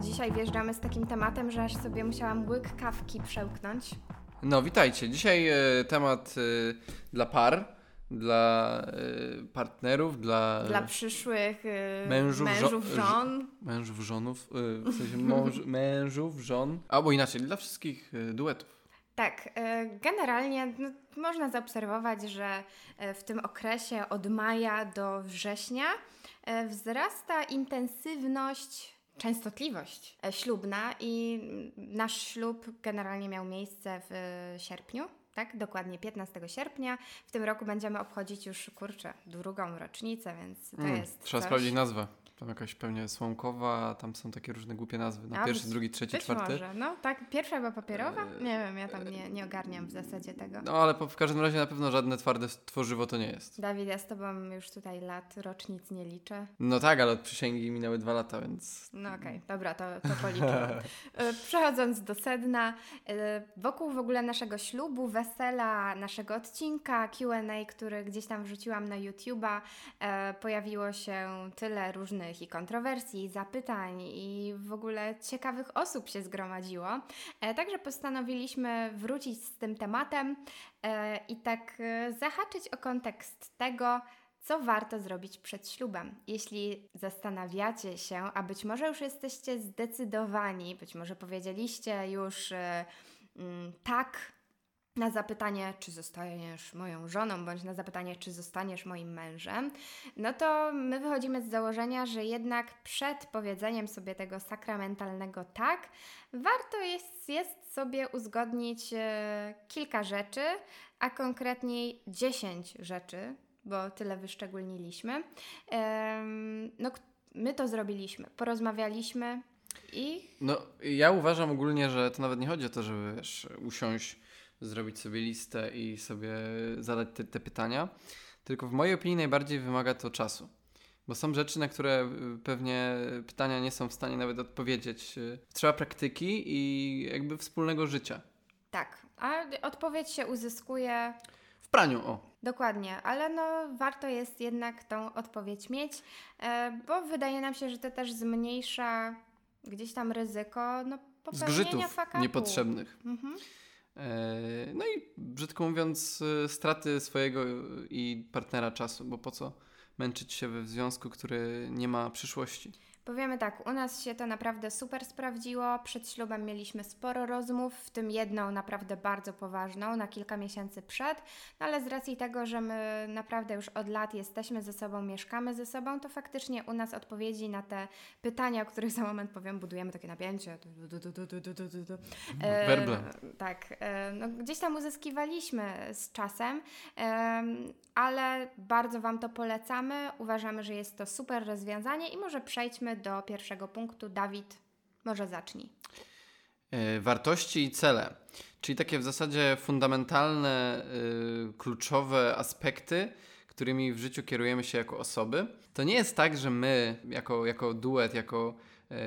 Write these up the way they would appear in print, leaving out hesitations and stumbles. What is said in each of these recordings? Dzisiaj wjeżdżamy z takim tematem, że aż sobie musiałam łyk kawki przełknąć. No, witajcie. Dzisiaj temat dla par, dla partnerów, dla przyszłych mężów, żon. Mężów, żon. Albo inaczej, dla wszystkich duetów. Tak, generalnie można zaobserwować, że w tym okresie od maja do września wzrasta intensywność, częstotliwość ślubna i nasz ślub generalnie miał miejsce w sierpniu, tak? Dokładnie 15 sierpnia. W tym roku będziemy obchodzić już, drugą rocznicę, więc to jest trzeba coś... sprawdzić nazwę. Tam jakaś pewnie słomkowa, tam są takie różne głupie nazwy. No, pierwszy, drugi, trzeci, czwarty. Może, no tak. Pierwsza była papierowa? Nie wiem, ja tam nie ogarniam w zasadzie tego. No ale w każdym razie na pewno żadne twarde tworzywo to nie jest. Dawid, ja z tobą już tutaj lat, rocznic nie liczę. No tak, ale od przysięgi minęły 2 lata, więc... No okej, dobra, to policzę. Przechodząc do sedna, wokół w ogóle naszego ślubu, wesela, naszego odcinka, Q&A, który gdzieś tam wrzuciłam na YouTube'a, pojawiło się tyle różnych i kontrowersji, i zapytań, i w ogóle ciekawych osób się zgromadziło. Także postanowiliśmy wrócić z tym tematem i tak zahaczyć o kontekst tego, co warto zrobić przed ślubem. Jeśli zastanawiacie się, a być może już jesteście zdecydowani, być może powiedzieliście już tak na zapytanie, czy zostaniesz moją żoną, bądź na zapytanie, czy zostaniesz moim mężem, no to my wychodzimy z założenia, że jednak przed powiedzeniem sobie tego sakramentalnego tak, warto jest sobie uzgodnić kilka rzeczy, a konkretniej 10 rzeczy, bo tyle wyszczególniliśmy. No, my to zrobiliśmy, porozmawialiśmy i... No, ja uważam ogólnie, że to nawet nie chodzi o to, żeby usiąść, zrobić sobie listę i sobie zadać te pytania, tylko w mojej opinii najbardziej wymaga to czasu, bo są rzeczy, na które pewnie pytania nie są w stanie nawet odpowiedzieć. Trzeba praktyki i jakby wspólnego życia. Tak, a odpowiedź się uzyskuje... W praniu, o. Dokładnie, ale no warto jest jednak tą odpowiedź mieć, bo wydaje nam się, że to też zmniejsza gdzieś tam ryzyko popełnienia fuck-upu niepotrzebnych. Mhm. No i brzydko mówiąc, straty swojego i partnera czasu, bo po co męczyć się we związku, który nie ma przyszłości? Powiemy tak, u nas się to naprawdę super sprawdziło. Przed ślubem mieliśmy sporo rozmów, w tym jedną naprawdę bardzo poważną, na kilka miesięcy przed, no ale z racji tego, że my naprawdę już od lat jesteśmy ze sobą, mieszkamy ze sobą, to faktycznie u nas odpowiedzi na te pytania, o których za moment powiem, budujemy takie napięcie. Werble. Tak, gdzieś tam uzyskiwaliśmy z czasem, ale bardzo Wam to polecamy. Uważamy, że jest to super rozwiązanie i może przejdźmy do pierwszego punktu. Dawid, może zacznij. Wartości i cele, czyli takie w zasadzie fundamentalne, kluczowe aspekty, którymi w życiu kierujemy się jako osoby. To nie jest tak, że my jako duet, jako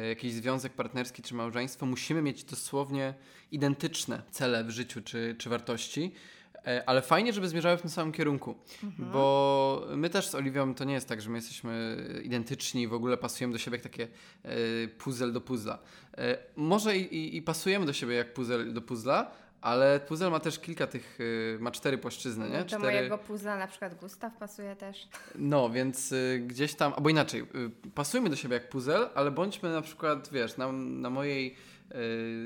jakiś związek partnerski czy małżeństwo musimy mieć dosłownie identyczne cele w życiu czy wartości, ale fajnie, żeby zmierzały w tym samym kierunku, bo my też z Oliwią to nie jest tak, że my jesteśmy identyczni i w ogóle pasujemy do siebie jak takie puzzle do puzzla. Może i pasujemy do siebie jak puzzle do puzzla, ale puzzle ma też kilka tych, ma 4 płaszczyzny, nie? Do mojego puzzla na przykład Gustaw pasuje też. No, więc gdzieś tam, albo inaczej, pasujmy do siebie jak puzzle, ale bądźmy na przykład, wiesz, na mojej,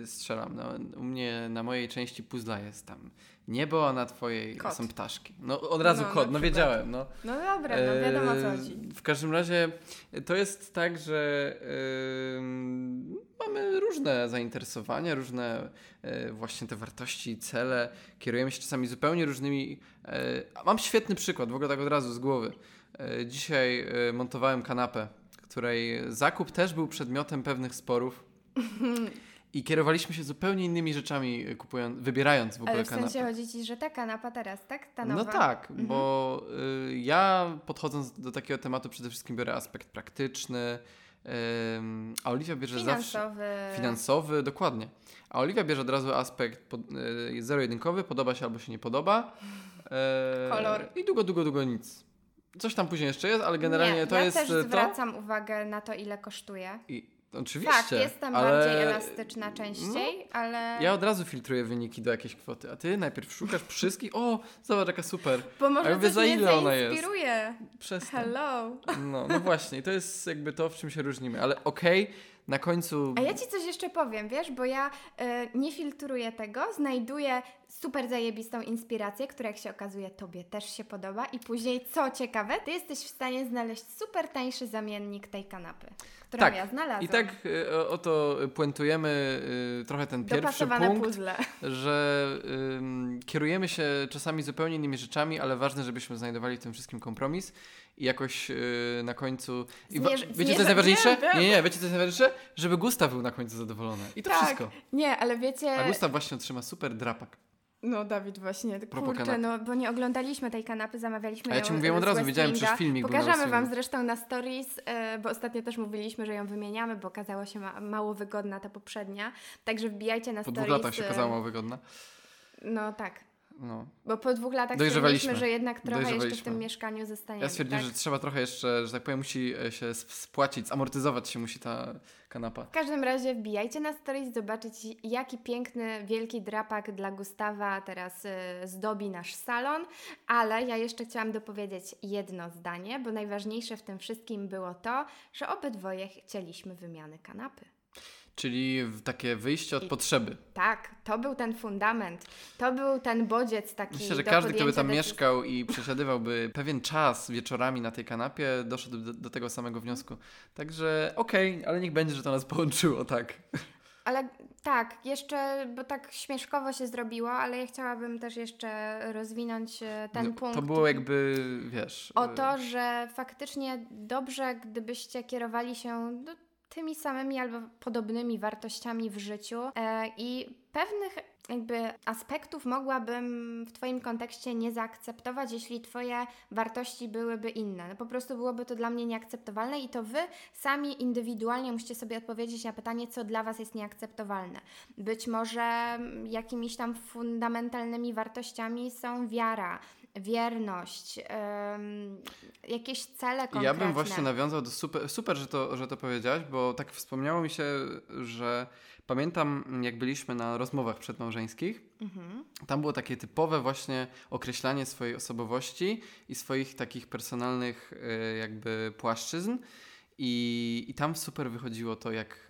strzelam, u mnie na mojej części puzzla jest tam niebo, a na twojej kot. Są ptaszki. No od razu kot, wiedziałem. No dobra, wiadomo co chodzi. W każdym razie to jest tak, że mamy różne zainteresowania, różne właśnie te wartości i cele. Kierujemy się czasami zupełnie różnymi. Mam świetny przykład, w ogóle tak od razu z głowy. Dzisiaj montowałem kanapę, której zakup też był przedmiotem pewnych sporów. I kierowaliśmy się zupełnie innymi rzeczami, wybierając w ogóle kanapę. Ale w sensie chodzi ci, że ta kanapa teraz, tak? Ta nowa? No tak, bo ja podchodząc do takiego tematu przede wszystkim biorę aspekt praktyczny, a Oliwia bierze finansowy, dokładnie. A Oliwia bierze od razu aspekt zero-jedynkowy, podoba się albo się nie podoba. Kolor. I długo nic. Coś tam później jeszcze jest, ale generalnie to jest to. Ja też zwracam uwagę na to, ile kosztuje. Oczywiście. Tak, jest tam bardziej elastyczna częściej, ale... Ja od razu filtruję wyniki do jakiejś kwoty, a ty najpierw szukasz wszystkich. O, zobacz, jaka super. Bo może ja coś za ile ona inspiruje. Jest. Hello. No właśnie, to jest jakby to, w czym się różnimy, ale okej. Na końcu... A ja ci coś jeszcze powiem, wiesz, bo ja nie filtruję tego, znajduję super zajebistą inspirację, która jak się okazuje tobie też się podoba i później, co ciekawe, ty jesteś w stanie znaleźć super tańszy zamiennik tej kanapy, którą tak, ja znalazłam. I tak oto puentujemy trochę ten pierwszy punkt, puzzle. Że kierujemy się czasami zupełnie innymi rzeczami, ale ważne, żebyśmy znajdowali w tym wszystkim kompromis i jakoś na końcu... Wiecie, co jest najważniejsze? Nie, wiecie, co jest najważniejsze? Żeby Gustaw był na końcu zadowolony. I to tak, wszystko. Nie, ale wiecie... A Gustaw właśnie otrzyma super drapak. No Dawid właśnie, kurczę, no bo nie oglądaliśmy tej kanapy, zamawialiśmy ją. Ja ci mówiłem od razu, wiedziałem, że filmik był. Pokażemy wam zresztą na Stories, bo ostatnio też mówiliśmy, że ją wymieniamy, bo okazała się mało wygodna ta poprzednia. Także wbijajcie na Stories. Po 2 latach się okazała mało wygodna. No tak. No. Bo po 2 latach stwierdziliśmy, że jednak trochę jeszcze w tym mieszkaniu zostaniemy. Ja stwierdziłem, tak? Że trzeba trochę jeszcze, że tak powiem, musi się spłacić, zamortyzować się musi ta kanapa. W każdym razie wbijajcie na Stories, zobaczyć jaki piękny, wielki drapak dla Gustawa teraz zdobi nasz salon, ale ja jeszcze chciałam dopowiedzieć jedno zdanie, bo najważniejsze w tym wszystkim było to, że obydwoje chcieliśmy wymiany kanapy. Czyli takie wyjście od potrzeby. Tak, to był ten fundament. To był ten bodziec taki. Myślę, że każdy, kto by tam mieszkał i przesiadywałby pewien czas wieczorami na tej kanapie, doszedł do tego samego wniosku. Także okej, ale niech będzie, że to nas połączyło, tak. Ale tak, jeszcze, bo tak śmieszkowo się zrobiło, ale ja chciałabym też jeszcze rozwinąć ten punkt. To było jakby, wiesz... O to, że faktycznie dobrze, gdybyście kierowali się... tymi samymi albo podobnymi wartościami w życiu i pewnych jakby aspektów mogłabym w Twoim kontekście nie zaakceptować, jeśli Twoje wartości byłyby inne. No po prostu byłoby to dla mnie nieakceptowalne i to Wy sami indywidualnie musicie sobie odpowiedzieć na pytanie, co dla Was jest nieakceptowalne. Być może jakimiś tam fundamentalnymi wartościami są wiara, wierność, jakieś cele konkretne. Ja bym właśnie nawiązał do... Super, że to powiedziałaś, bo tak wspomniało mi się, że pamiętam, jak byliśmy na rozmowach przedmałżeńskich, tam było takie typowe właśnie określanie swojej osobowości i swoich takich personalnych jakby płaszczyzn. I tam super wychodziło to, jak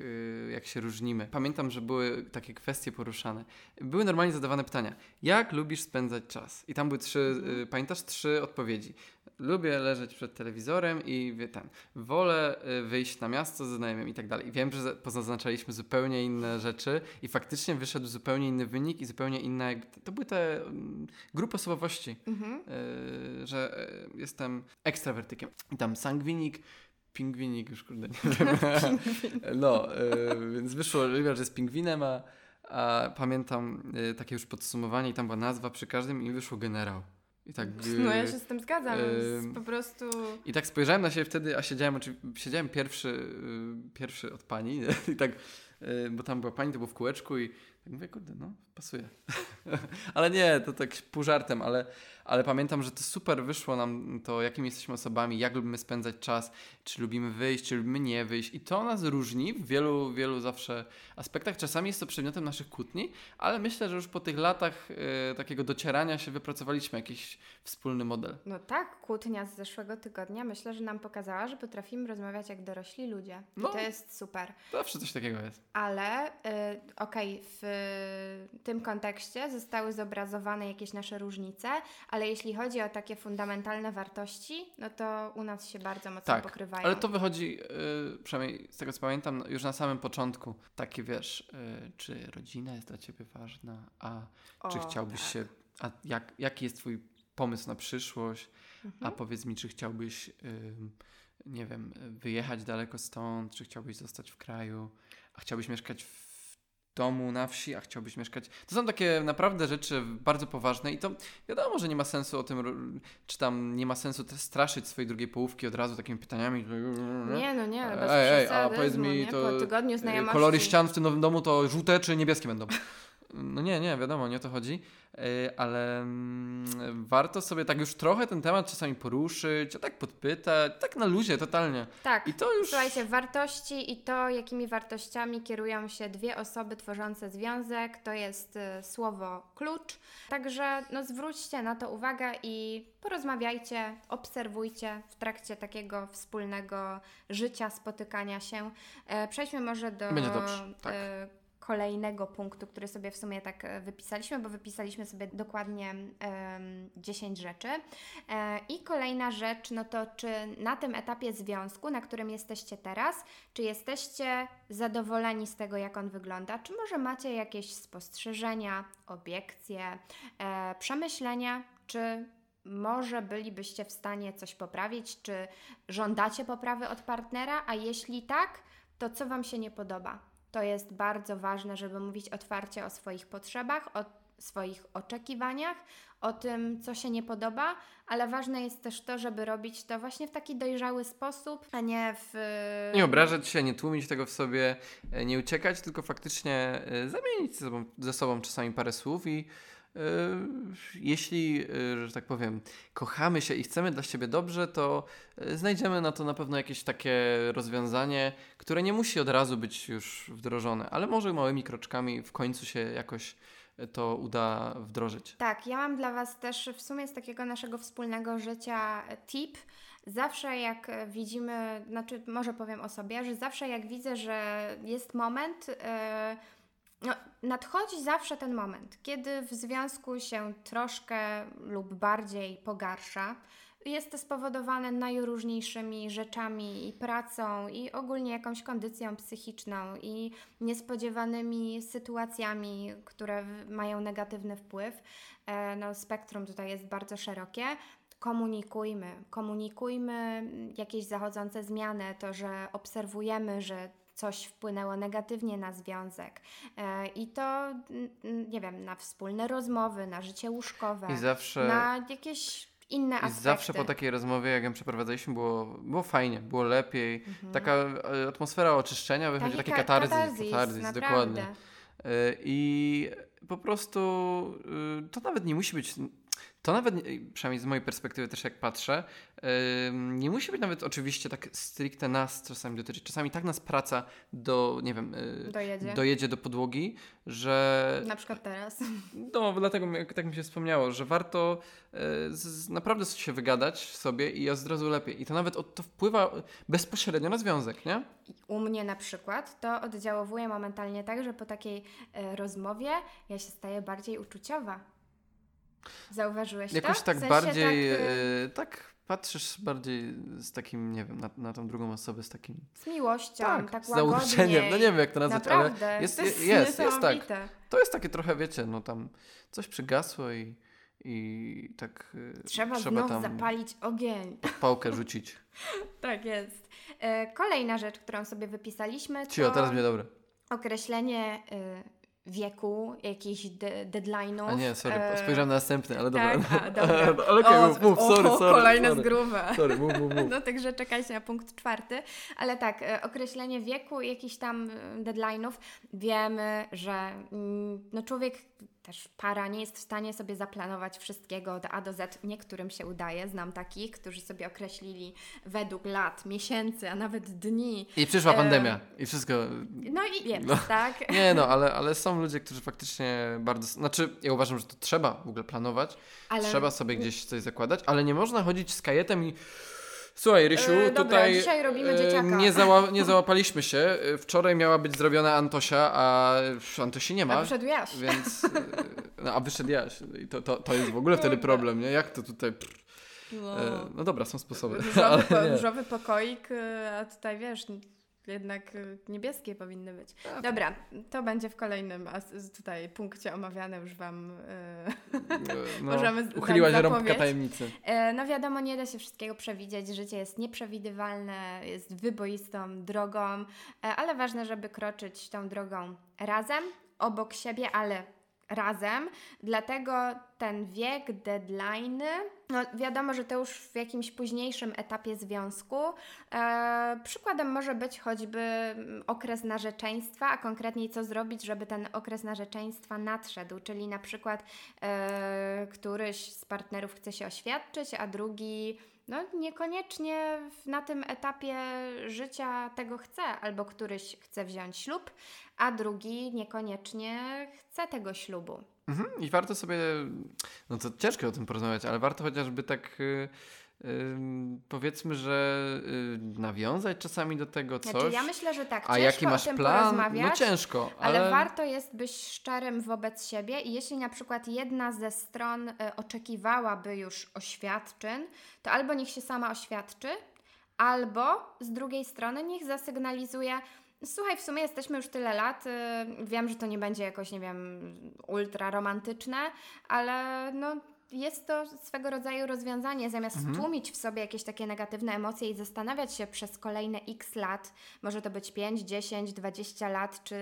się różnimy. Pamiętam, że były takie kwestie poruszane. Były normalnie zadawane pytania. Jak lubisz spędzać czas? I tam były 3 odpowiedzi. Lubię leżeć przed telewizorem i wolę wyjść na miasto ze znajomym i tak dalej. Wiem, że pozaznaczaliśmy zupełnie inne rzeczy i faktycznie wyszedł zupełnie inny wynik i zupełnie inne... To były te grupy osobowości, że jestem ekstrawertykiem. I tam sangwinik, pingwinik, już kurde nie wiem. Więc wyszło, że jest pingwinem, a pamiętam takie już podsumowanie i tam była nazwa przy każdym i wyszło generał. I tak, no ja się z tym zgadzam, po prostu... I tak spojrzałem na siebie wtedy, a siedziałem pierwszy od pani i tak, bo tam była pani, to było w kółeczku i tak mówię, kurde, pasuje. Ale nie, to tak pół żartem, ale pamiętam, że to super wyszło nam to, jakimi jesteśmy osobami, jak lubimy spędzać czas, czy lubimy wyjść, czy lubimy nie wyjść. I to nas różni w wielu, wielu zawsze aspektach. Czasami jest to przedmiotem naszych kłótni, ale myślę, że już po tych latach takiego docierania się wypracowaliśmy jakiś wspólny model. No tak, kłótnia z zeszłego tygodnia myślę, że nam pokazała, że potrafimy rozmawiać jak dorośli ludzie. I to jest super. Zawsze coś takiego jest. Ale w tym kontekście zostały zobrazowane jakieś nasze różnice, ale jeśli chodzi o takie fundamentalne wartości, no to u nas się bardzo mocno pokrywają. Ale to wychodzi, przynajmniej z tego co pamiętam, już na samym początku, takie wiesz, czy rodzina jest dla ciebie ważna, czy chciałbyś się, jaki jest twój pomysł na przyszłość, a powiedz mi, czy chciałbyś, nie wiem, wyjechać daleko stąd, czy chciałbyś zostać w kraju, a chciałbyś mieszkać w domu, na wsi, a chciałbyś mieszkać. To są takie naprawdę rzeczy bardzo poważne i to wiadomo, że nie ma sensu o tym, czy tam nie ma sensu straszyć swojej drugiej połówki od razu takimi pytaniami. Nie, nie, bez przesady. A powiedz mi, to po tygodniu znajomości kolory ścian w tym nowym domu to żółte czy niebieskie będą? No nie, wiadomo, nie o to chodzi, ale warto sobie tak już trochę ten temat czasami poruszyć, a tak podpytać, tak na luzie totalnie. Tak, i to już... Słuchajcie, wartości i to, jakimi wartościami kierują się dwie osoby tworzące związek, to jest słowo klucz, także no, zwróćcie na to uwagę i porozmawiajcie, obserwujcie w trakcie takiego wspólnego życia, spotykania się. Przejdźmy może do... Będzie dobrze, tak. Kolejnego punktu, który sobie w sumie tak wypisaliśmy, bo wypisaliśmy sobie dokładnie 10 rzeczy. I kolejna rzecz, no to czy na tym etapie związku, na którym jesteście teraz, czy jesteście zadowoleni z tego, jak on wygląda, czy może macie jakieś spostrzeżenia, obiekcje, przemyślenia, czy może bylibyście w stanie coś poprawić, czy żądacie poprawy od partnera, a jeśli tak, to co Wam się nie podoba? To jest bardzo ważne, żeby mówić otwarcie o swoich potrzebach, o swoich oczekiwaniach, o tym, co się nie podoba, ale ważne jest też to, żeby robić to właśnie w taki dojrzały sposób, a nie w... Nie obrażać się, nie tłumić tego w sobie, nie uciekać, tylko faktycznie zamienić ze sobą czasami parę słów i jeśli, że tak powiem, kochamy się i chcemy dla siebie dobrze, to znajdziemy na to na pewno jakieś takie rozwiązanie, które nie musi od razu być już wdrożone, ale może małymi kroczkami w końcu się jakoś to uda wdrożyć. Tak, ja mam dla Was też w sumie z takiego naszego wspólnego życia tip. Zawsze jak widzimy, znaczy może powiem o sobie, że zawsze jak widzę, że jest moment... No, nadchodzi zawsze ten moment, kiedy w związku się troszkę lub bardziej pogarsza. Jest to spowodowane najróżniejszymi rzeczami i pracą i ogólnie jakąś kondycją psychiczną i niespodziewanymi sytuacjami, które mają negatywny wpływ. No, spektrum tutaj jest bardzo szerokie. Komunikujmy jakieś zachodzące zmiany, to, że obserwujemy, że coś wpłynęło negatywnie na związek. I to, nie wiem, na wspólne rozmowy, na życie łóżkowe, na jakieś inne aspekty. I zawsze po takiej rozmowie, jak ją przeprowadzaliśmy, było fajnie, było lepiej. Mhm. Taka atmosfera oczyszczenia wychodzi, taki katarzys, dokładnie. I po prostu to nawet nie musi być... To nawet, przynajmniej z mojej perspektywy też jak patrzę, nie musi być nawet oczywiście tak stricte nas czasami dotyczyć. Czasami tak nas praca dojedzie do podłogi, że... Na przykład teraz. No, dlatego tak mi się wspomniało, że warto naprawdę się wygadać sobie i od razu lepiej. I to nawet to wpływa bezpośrednio na związek, nie? U mnie na przykład to oddziałowuje momentalnie tak, że po takiej rozmowie ja się staję bardziej uczuciowa. Zauważyłeś jakoś to? Jakoś tak w sensie bardziej, tak patrzysz bardziej z takim, nie wiem, na tą drugą osobę z takim... Z miłością, tak łagodniej. Z zauroczeniem, no nie wiem jak to nazwać, naprawdę, ale jest tak. To jest takie trochę, wiecie, no tam coś przygasło i tak trzeba znów tam zapalić ogień. Pałkę rzucić. Tak jest. Kolejna rzecz, którą sobie wypisaliśmy, to... teraz mnie dobre. Określenie... wieku, jakichś deadline'ów. A nie, sorry, spojrzałem na następny, ale tak, dobra. Dobra. Ale okay, mów, sorry. Kolejna z gruba. Sorry, mów. No także czekajcie na punkt 4. Ale tak, określenie wieku, jakichś tam deadline'ów. Wiemy, że no człowiek, też para, nie jest w stanie sobie zaplanować wszystkiego od A do Z. Niektórym się udaje. Znam takich, którzy sobie określili według lat, miesięcy, a nawet dni. I przyszła pandemia. I wszystko... No i jest, tak? Nie, no, ale są ludzie, którzy faktycznie bardzo... Znaczy, ja uważam, że to trzeba w ogóle planować. Ale... Trzeba sobie gdzieś coś zakładać, ale nie można chodzić z kajetem i... Słuchaj, Rysiu, dobra, tutaj dzisiaj robimy dzieciaka. Nie załapaliśmy się. Wczoraj miała być zrobiona Antosia, a Antosi nie ma. A wyszedł Jaś. Więc, a wyszedł Jaś. I to jest w ogóle wtedy problem, nie? Jak to tutaj... No dobra, są sposoby. Różowy pokoik, a tutaj wiesz... Jednak niebieskie powinny być. Tak. Dobra, to będzie w kolejnym tutaj punkcie omawiane już Wam. Możemy uchyliłaś rąbka tajemnicy. No wiadomo, nie da się wszystkiego przewidzieć. Życie jest nieprzewidywalne, jest wyboistą drogą, ale ważne, żeby kroczyć tą drogą razem, obok siebie, ale razem, dlatego ten wiek, deadline'y, no wiadomo, że to już w jakimś późniejszym etapie związku. Przykładem może być choćby okres narzeczeństwa, a konkretniej co zrobić, żeby ten okres narzeczeństwa nadszedł, czyli na przykład któryś z partnerów chce się oświadczyć, a drugi no niekoniecznie na tym etapie życia tego chce, albo któryś chce wziąć ślub, a drugi niekoniecznie chce tego ślubu. Mhm. I warto sobie, no to ciężko o tym porozmawiać, ale warto chociażby tak powiedzmy, że nawiązać czasami do tego coś. Znaczy, ja myślę, że tak, a jaki masz plan? No ciężko. Ale warto jest być szczerym wobec siebie i jeśli na przykład jedna ze stron oczekiwałaby już oświadczyn, to albo niech się sama oświadczy, albo z drugiej strony niech zasygnalizuje: słuchaj, w sumie jesteśmy już tyle lat, wiem, że to nie będzie jakoś, nie wiem, ultra romantyczne, ale no jest to swego rodzaju rozwiązanie, zamiast tłumić w sobie jakieś takie negatywne emocje i zastanawiać się przez kolejne x lat, może to być 5, 10, 20 lat, czy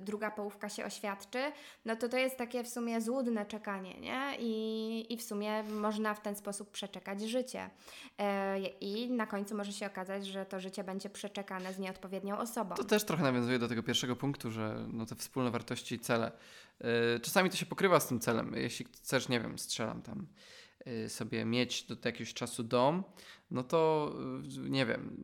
druga połówka się oświadczy, no to jest takie w sumie złudne czekanie, nie? I w sumie można w ten sposób przeczekać życie. I na końcu może się okazać, że to życie będzie przeczekane z nieodpowiednią osobą. To też trochę nawiązuje do tego pierwszego punktu, że no te wspólne wartości i cele. Czasami to się pokrywa z tym celem. Jeśli chcesz, nie wiem, strzelam tam, sobie mieć do jakiegoś czasu dom, no to nie wiem,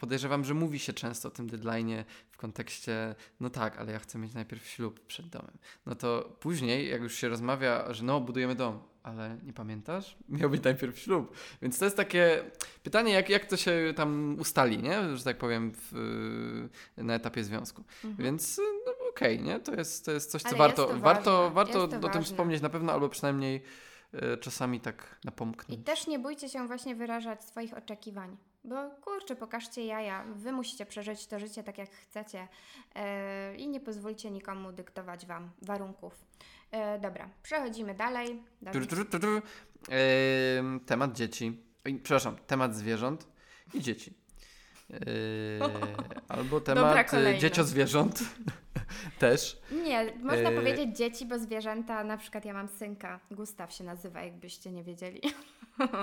podejrzewam, że mówi się często o tym deadline'ie w kontekście, no tak, ale ja chcę mieć najpierw ślub przed domem. No to później, jak już się rozmawia, że no, budujemy dom, ale nie pamiętasz? Miał być najpierw ślub. Więc to jest takie pytanie, jak to się tam ustali, nie? Że tak powiem, na etapie związku. Mhm. Więc no okej, nie? To jest coś, co warto o tym wspomnieć na pewno, albo przynajmniej czasami tak napomknąć. I też nie bójcie się właśnie wyrażać swoich oczekiwań, bo kurczę, pokażcie jaja, wy musicie przeżyć to życie tak jak chcecie i nie pozwólcie nikomu dyktować wam warunków. Dobra, przechodzimy dalej. Temat dzieci, przepraszam, temat zwierząt i dzieci. Albo temat dzieciozwierząt też. Nie, można powiedzieć dzieci, bo zwierzęta, na przykład ja mam synka, Gustaw się nazywa, jakbyście nie wiedzieli.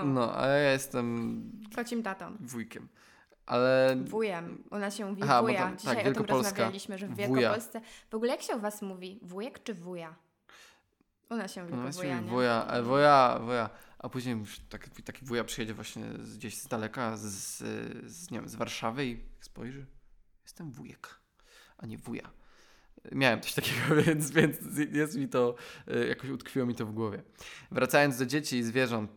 No, a ja jestem kocim tatą. Wujkiem. Ale wujem, u nas się mówi wuja. Tam, dzisiaj tak, o tym rozmawialiśmy, że w Wielkopolsce. W ogóle jak się u was mówi? Wujek czy wuja? U nas się mówi wuja. A później już taki wuja przyjedzie właśnie gdzieś z daleka, nie wiem, z Warszawy i spojrzy, jestem wujek, a nie wuja. Miałem coś takiego, więc jest mi to, jakoś utkwiło mi to w głowie. Wracając do dzieci i zwierząt,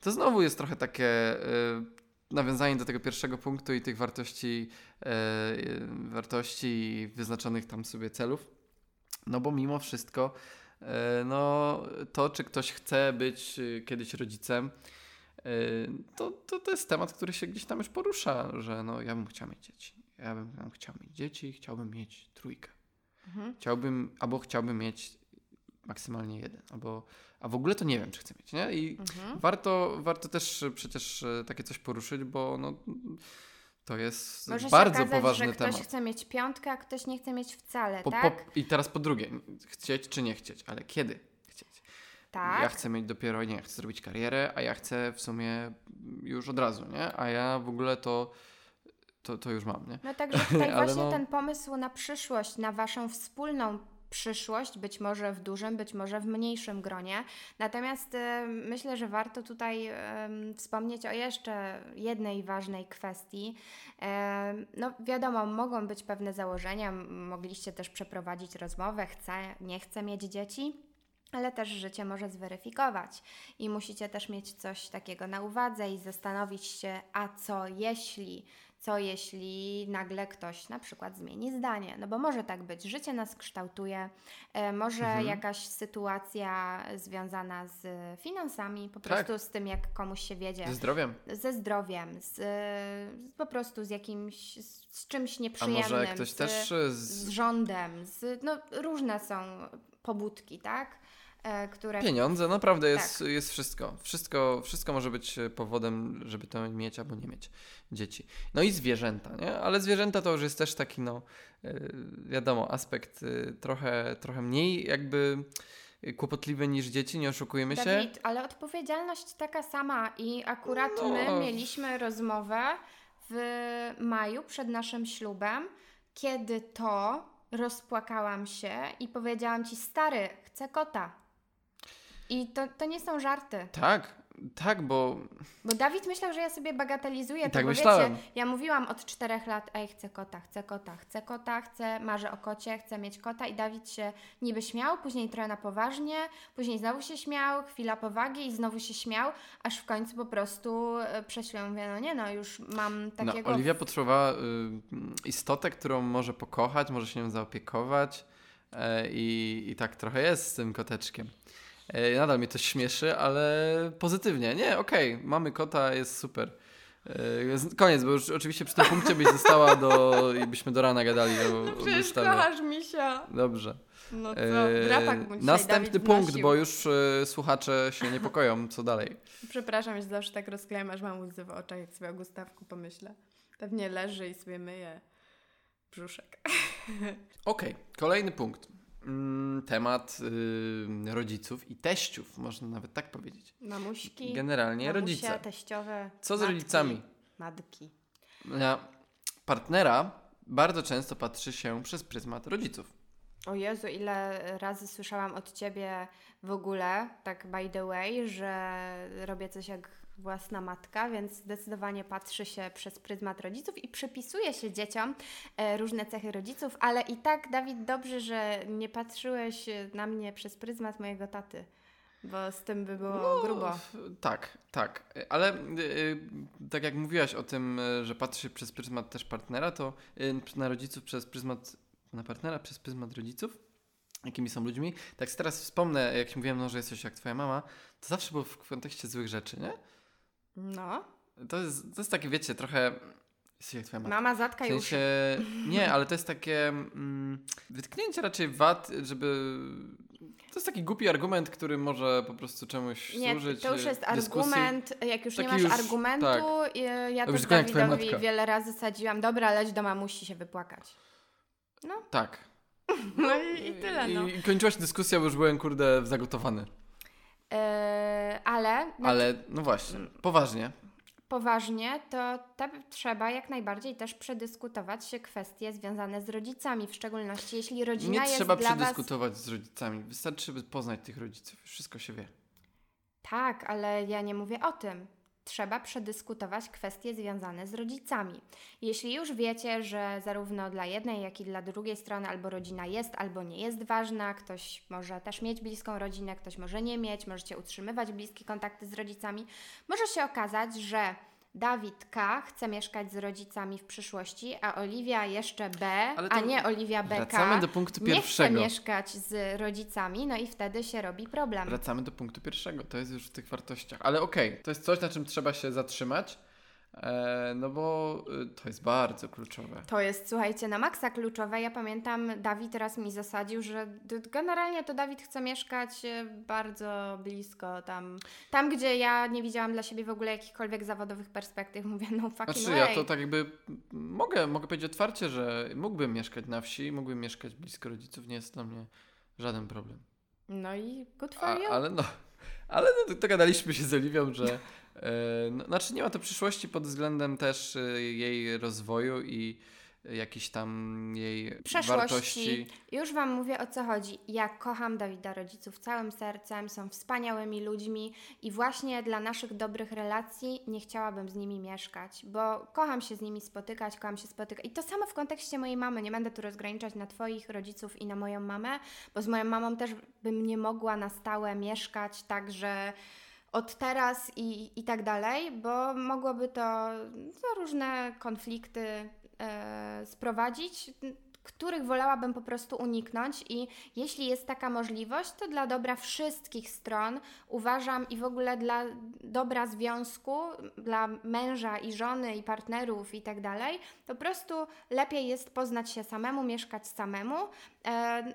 to znowu jest trochę takie nawiązanie do tego pierwszego punktu i tych wartości wyznaczonych tam sobie celów. No bo mimo wszystko no to, czy ktoś chce być kiedyś rodzicem, to jest temat, który się gdzieś tam już porusza, że no ja bym chciał mieć dzieci. Ja bym chciał mieć dzieci, chciałbym mieć trójkę. Mhm. Chciałbym mieć maksymalnie jeden, a w ogóle to nie wiem, czy chcę mieć, nie? I warto też przecież takie coś poruszyć, bo no, to jest może bardzo się okazać, poważny temat. Ktoś chce mieć piątkę, a ktoś nie chce mieć wcale, tak? I teraz po drugie, chcieć czy nie chcieć, ale kiedy chcieć? Tak. Ja chcę mieć dopiero, nie, chcę zrobić karierę, a ja chcę w sumie już od razu, nie? A ja w ogóle to już mam, nie? No także tutaj właśnie ten pomysł na przyszłość, na waszą wspólną przyszłość, być może w dużym, być może w mniejszym gronie. Natomiast myślę, że warto tutaj wspomnieć o jeszcze jednej ważnej kwestii. No wiadomo, mogą być pewne założenia, mogliście też przeprowadzić rozmowę, chcę, nie chcę mieć dzieci, ale też życie może zweryfikować i musicie też mieć coś takiego na uwadze i zastanowić się, a co jeśli nagle ktoś na przykład zmieni zdanie, no bo może tak być, życie nas kształtuje, może jakaś sytuacja związana z finansami, po prostu z tym, jak komuś się wiedzie. Ze zdrowiem, po prostu z jakimś, z czymś nieprzyjemnym, a może ktoś z rządem, różne są pobudki, tak? które... Pieniądze, naprawdę jest, tak. Jest wszystko. Wszystko może być powodem, żeby to mieć albo nie mieć dzieci. No i zwierzęta, nie? Ale zwierzęta to już jest też taki, no wiadomo, aspekt trochę mniej jakby kłopotliwy niż dzieci, nie oszukujemy się. Dawid, ale odpowiedzialność taka sama i akurat my mieliśmy rozmowę w maju przed naszym ślubem, kiedy to rozpłakałam się i powiedziałam ci: stary, chcę kota. I to nie są żarty. Tak, bo... Bo Dawid myślał, że ja sobie bagatelizuję. Tak myślałem. Wiecie, ja mówiłam od 4 lat, chcę kota, marzę o kocie, chcę mieć kota, i Dawid się niby śmiał, później trochę na poważnie, później znowu się śmiał, chwila powagi i znowu się śmiał, aż w końcu po prostu prześmiał, mówię, już mam takiego... No, Oliwia potrzebowała istotę, którą może pokochać, może się nią zaopiekować i tak trochę jest z tym koteczkiem. Nadal mnie to śmieszy, ale pozytywnie. Nie, okej, mamy kota, jest super. Koniec, bo już oczywiście przy tym punkcie byś została i byśmy do rana gadali. No przecież kochasz misia. Dobrze. No co, drapak mu dzisiaj następny punkt, wnosił. Bo już słuchacze się niepokoją. Co dalej? Przepraszam, że zawsze tak rozklejam, aż mam łzy w oczach, jak sobie o Gustawku pomyślę. Pewnie leży i sobie myje brzuszek. Okej, kolejny punkt. Temat rodziców i teściów, można nawet tak powiedzieć. Mamuśki, generalnie rodzice, teściowe, co matki, z rodzicami? Matki. Na partnera bardzo często patrzy się przez pryzmat rodziców. O Jezu, ile razy słyszałam od Ciebie w ogóle, tak by the way, że robię coś jak własna matka, więc zdecydowanie patrzy się przez pryzmat rodziców i przypisuje się dzieciom różne cechy rodziców, ale i tak, Dawid, dobrze, że nie patrzyłeś na mnie przez pryzmat mojego taty, bo z tym by było grubo. Tak, ale tak jak mówiłaś o tym, że patrzy się przez pryzmat też partnera, to na partnera przez pryzmat rodziców, jakimi są ludźmi. Tak teraz wspomnę, jak ci mówiłem, że jesteś jak twoja mama, to zawsze było w kontekście złych rzeczy, nie? No. To jest takie, wiecie, trochę... Jesteś jak twoja matka. Mama, zatkaj już. W sensie, nie, ale to jest takie wytknięcie raczej wad, żeby... To jest taki głupi argument, który może po prostu czemuś służyć. Nie, to już jest argument, jak już nie masz argumentu. Tak. Ja też Dawidowi wiele razy sadziłam, dobra, leć do mamusi się wypłakać. No. Tak. No i tyle, no. I kończyła się dyskusja, bo już byłem, zagotowany. Ale, no właśnie, poważnie. Poważnie, to trzeba jak najbardziej też przedyskutować się kwestie związane z rodzicami, w szczególności jeśli rodzina jest dla Was... Nie trzeba przedyskutować z rodzicami, wystarczy poznać tych rodziców, wszystko się wie. Tak, ale ja nie mówię o tym. Trzeba przedyskutować kwestie związane z rodzicami. Jeśli już wiecie, że zarówno dla jednej, jak i dla drugiej strony albo rodzina jest, albo nie jest ważna, ktoś może też mieć bliską rodzinę, ktoś może nie mieć, możecie utrzymywać bliskie kontakty z rodzicami, może się okazać, że Dawid K. chce mieszkać z rodzicami w przyszłości, a Oliwia jeszcze B, a nie Oliwia BK, wracamy do punktu pierwszego. Nie chce mieszkać z rodzicami, no i wtedy się robi problem. Wracamy do punktu pierwszego, to jest już w tych wartościach. Ale okej, to jest coś, na czym trzeba się zatrzymać, no bo to jest bardzo kluczowe. To jest, słuchajcie, na maksa kluczowe. Ja pamiętam, Dawid raz mi zasadził, że generalnie to Dawid chce mieszkać bardzo blisko tam, gdzie ja nie widziałam dla siebie w ogóle jakichkolwiek zawodowych perspektyw. Mówię, no fucking way. Ja to tak jakby mogę powiedzieć otwarcie, że mógłbym mieszkać na wsi, mógłbym mieszkać blisko rodziców, nie jest dla mnie żaden problem. No i good for you. Ale dogadaliśmy się z Oliwią, że nie ma to przyszłości pod względem też jej rozwoju i jakichś tam jej wartości. Już Wam mówię, o co chodzi. Ja kocham Dawida rodziców całym sercem, są wspaniałymi ludźmi i właśnie dla naszych dobrych relacji nie chciałabym z nimi mieszkać, bo kocham się z nimi spotykać, i to samo w kontekście mojej mamy. Nie będę tu rozgraniczać na Twoich rodziców i na moją mamę, bo z moją mamą też bym nie mogła na stałe mieszkać, także... od teraz i tak dalej, bo mogłoby to różne konflikty sprowadzić, których wolałabym po prostu uniknąć i jeśli jest taka możliwość, to dla dobra wszystkich stron uważam i w ogóle dla dobra związku, dla męża i żony i partnerów i tak dalej, po prostu lepiej jest poznać się samemu, mieszkać samemu,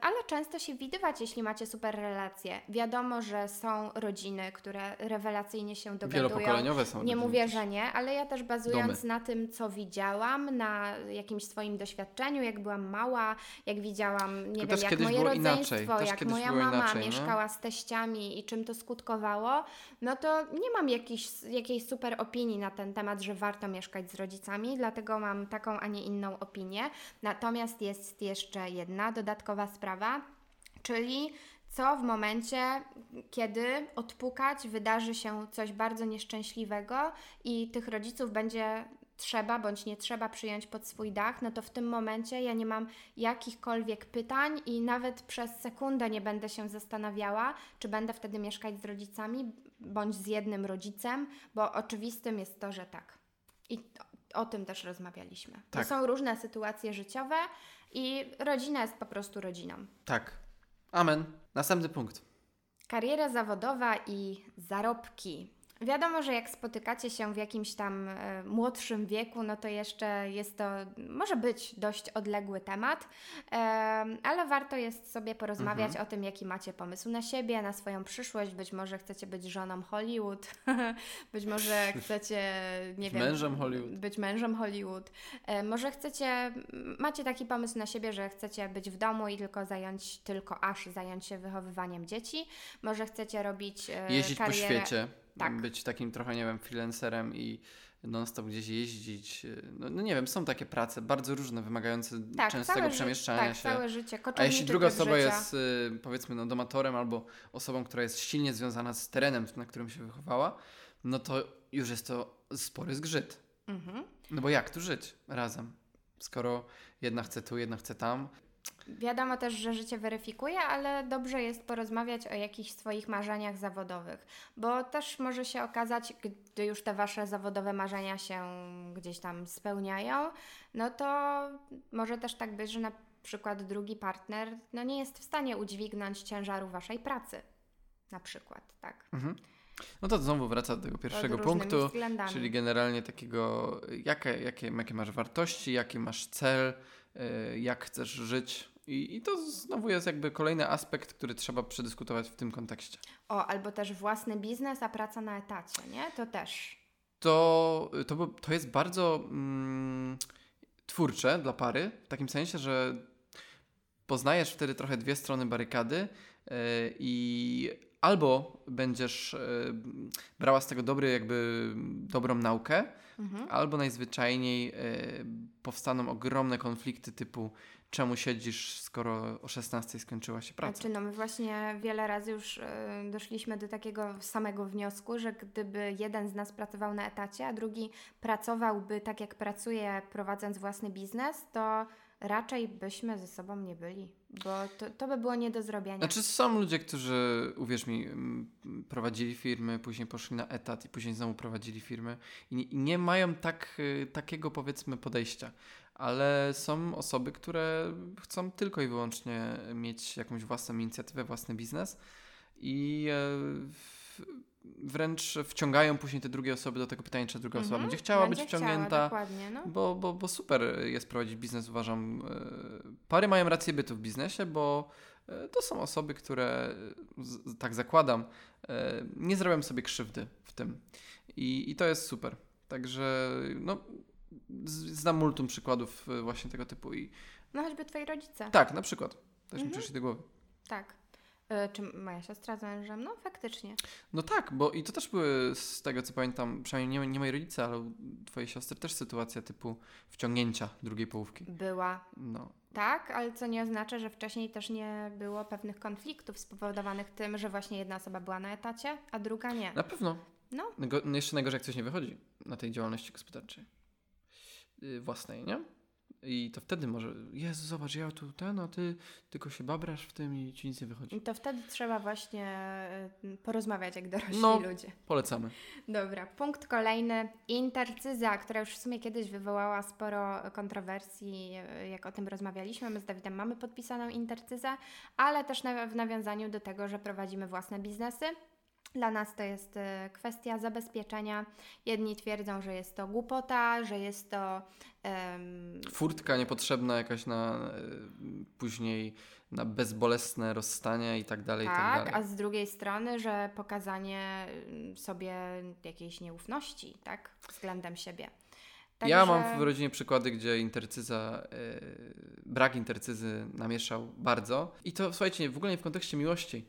ale często się widywać, jeśli macie super relacje. Wiadomo, że są rodziny, które rewelacyjnie się dogadują. Wielopokoleniowe są. Nie mówię, że nie, ale ja też bazując na tym, co widziałam, na jakimś swoim doświadczeniu, jak byłam mała, jak widziałam, nie wiem, jak moje rodzeństwo, jak moja mama mieszkała z teściami i czym to skutkowało, no to nie mam jakiejś super opinii na ten temat, że warto mieszkać z rodzicami, dlatego mam taką, a nie inną opinię. Natomiast jest jeszcze jedna dodatkowa sprawa, czyli co w momencie, kiedy odpukać, wydarzy się coś bardzo nieszczęśliwego i tych rodziców będzie trzeba bądź nie trzeba przyjąć pod swój dach, no to w tym momencie ja nie mam jakichkolwiek pytań i nawet przez sekundę nie będę się zastanawiała, czy będę wtedy mieszkać z rodzicami bądź z jednym rodzicem, bo oczywistym jest to, że tak. I o tym też rozmawialiśmy. Tak. To są różne sytuacje życiowe i rodzina jest po prostu rodziną. Tak. Amen. Następny punkt. Kariera zawodowa i zarobki. Wiadomo, że jak spotykacie się w jakimś tam młodszym wieku, no to jeszcze jest to, może być dość odległy temat, ale warto jest sobie porozmawiać o tym, jaki macie pomysł na siebie, na swoją przyszłość. Być może chcecie być żoną Hollywood, być może chcecie, nie wiem, być mężem Hollywood. Może chcecie, macie taki pomysł na siebie, że chcecie być w domu i tylko zająć się wychowywaniem dzieci. Może chcecie robić jeździć karierę po świecie. Tak. Być takim trochę, nie wiem, freelancerem i non-stop gdzieś jeździć. No nie wiem, są takie prace bardzo różne, wymagające częstego przemieszczania się. Tak, całe życie. A jeśli druga osoba jest, powiedzmy, no, domatorem albo osobą, która jest silnie związana z terenem, na którym się wychowała, no to już jest to spory zgrzyt. Mhm. No bo jak tu żyć razem? Skoro jedna chce tu, jedna chce tam. Wiadomo też, że życie weryfikuje, ale dobrze jest porozmawiać o jakichś swoich marzeniach zawodowych, bo też może się okazać, gdy już te Wasze zawodowe marzenia się gdzieś tam spełniają, no to może też tak być, że na przykład drugi partner no nie jest w stanie udźwignąć ciężaru Waszej pracy, na przykład, tak. Mhm. No to znowu wraca do tego pierwszego punktu, czyli generalnie takiego, jakie masz wartości, jaki masz cel, jak chcesz żyć. I to znowu jest jakby kolejny aspekt, który trzeba przedyskutować w tym kontekście. O, albo też własny biznes, a praca na etacie, nie? To też. To jest bardzo twórcze dla pary, w takim sensie, że poznajesz wtedy trochę dwie strony barykady i albo będziesz brała z tego dobrą naukę, albo najzwyczajniej powstaną ogromne konflikty typu czemu siedzisz, skoro o 16 skończyła się praca. Znaczy, no my właśnie wiele razy już doszliśmy do takiego samego wniosku, że gdyby jeden z nas pracował na etacie, a drugi pracowałby tak jak pracuje, prowadząc własny biznes, to raczej byśmy ze sobą nie byli, bo to by było nie do zrobienia. Znaczy są ludzie, którzy, uwierz mi, prowadzili firmy, później poszli na etat i później znowu prowadzili firmy i nie mają takiego, powiedzmy, podejścia, ale są osoby, które chcą tylko i wyłącznie mieć jakąś własną inicjatywę, własny biznes i wręcz wciągają później te drugie osoby do tego pytania, czy druga osoba będzie chciała być wciągnięta, no. Bo super jest prowadzić biznes, uważam. Pary mają rację bytu w biznesie, bo to są osoby, które, tak zakładam, nie zrobią sobie krzywdy w tym. I to jest super. Także no, znam multum przykładów właśnie tego typu. No choćby twoi rodzice. Tak, na przykład. Też mi przyszli do głowy. Tak. Czy moja siostra z mężem? No faktycznie. No tak, bo i to też były, z tego co pamiętam, przynajmniej nie moi rodzice, ale twojej siostry też sytuacja typu wciągnięcia drugiej połówki. Była. No. Tak, ale co nie oznacza, że wcześniej też nie było pewnych konfliktów spowodowanych tym, że właśnie jedna osoba była na etacie, a druga nie. Na pewno. No. Jeszcze najgorzej, jak coś nie wychodzi na tej działalności gospodarczej własnej, nie? I to wtedy może, Jezu, zobacz, ja tu ten, a ty tylko się babrasz w tym i ci nic nie wychodzi. I to wtedy trzeba właśnie porozmawiać jak dorośli ludzie. Polecamy. Dobra, punkt kolejny. Intercyza, która już w sumie kiedyś wywołała sporo kontrowersji, jak o tym rozmawialiśmy. My z Dawidem mamy podpisaną intercyzę, ale też w nawiązaniu do tego, że prowadzimy własne biznesy. Dla nas to jest kwestia zabezpieczenia. Jedni twierdzą, że jest to głupota, że jest to... furtka niepotrzebna jakaś na później na bezbolesne rozstania i tak dalej. Tak, a z drugiej strony, że pokazanie sobie jakiejś nieufności, tak, względem siebie. Także... Ja mam w rodzinie przykłady, gdzie intercyza, brak intercyzy namieszał bardzo. I to, słuchajcie, w ogóle nie w kontekście miłości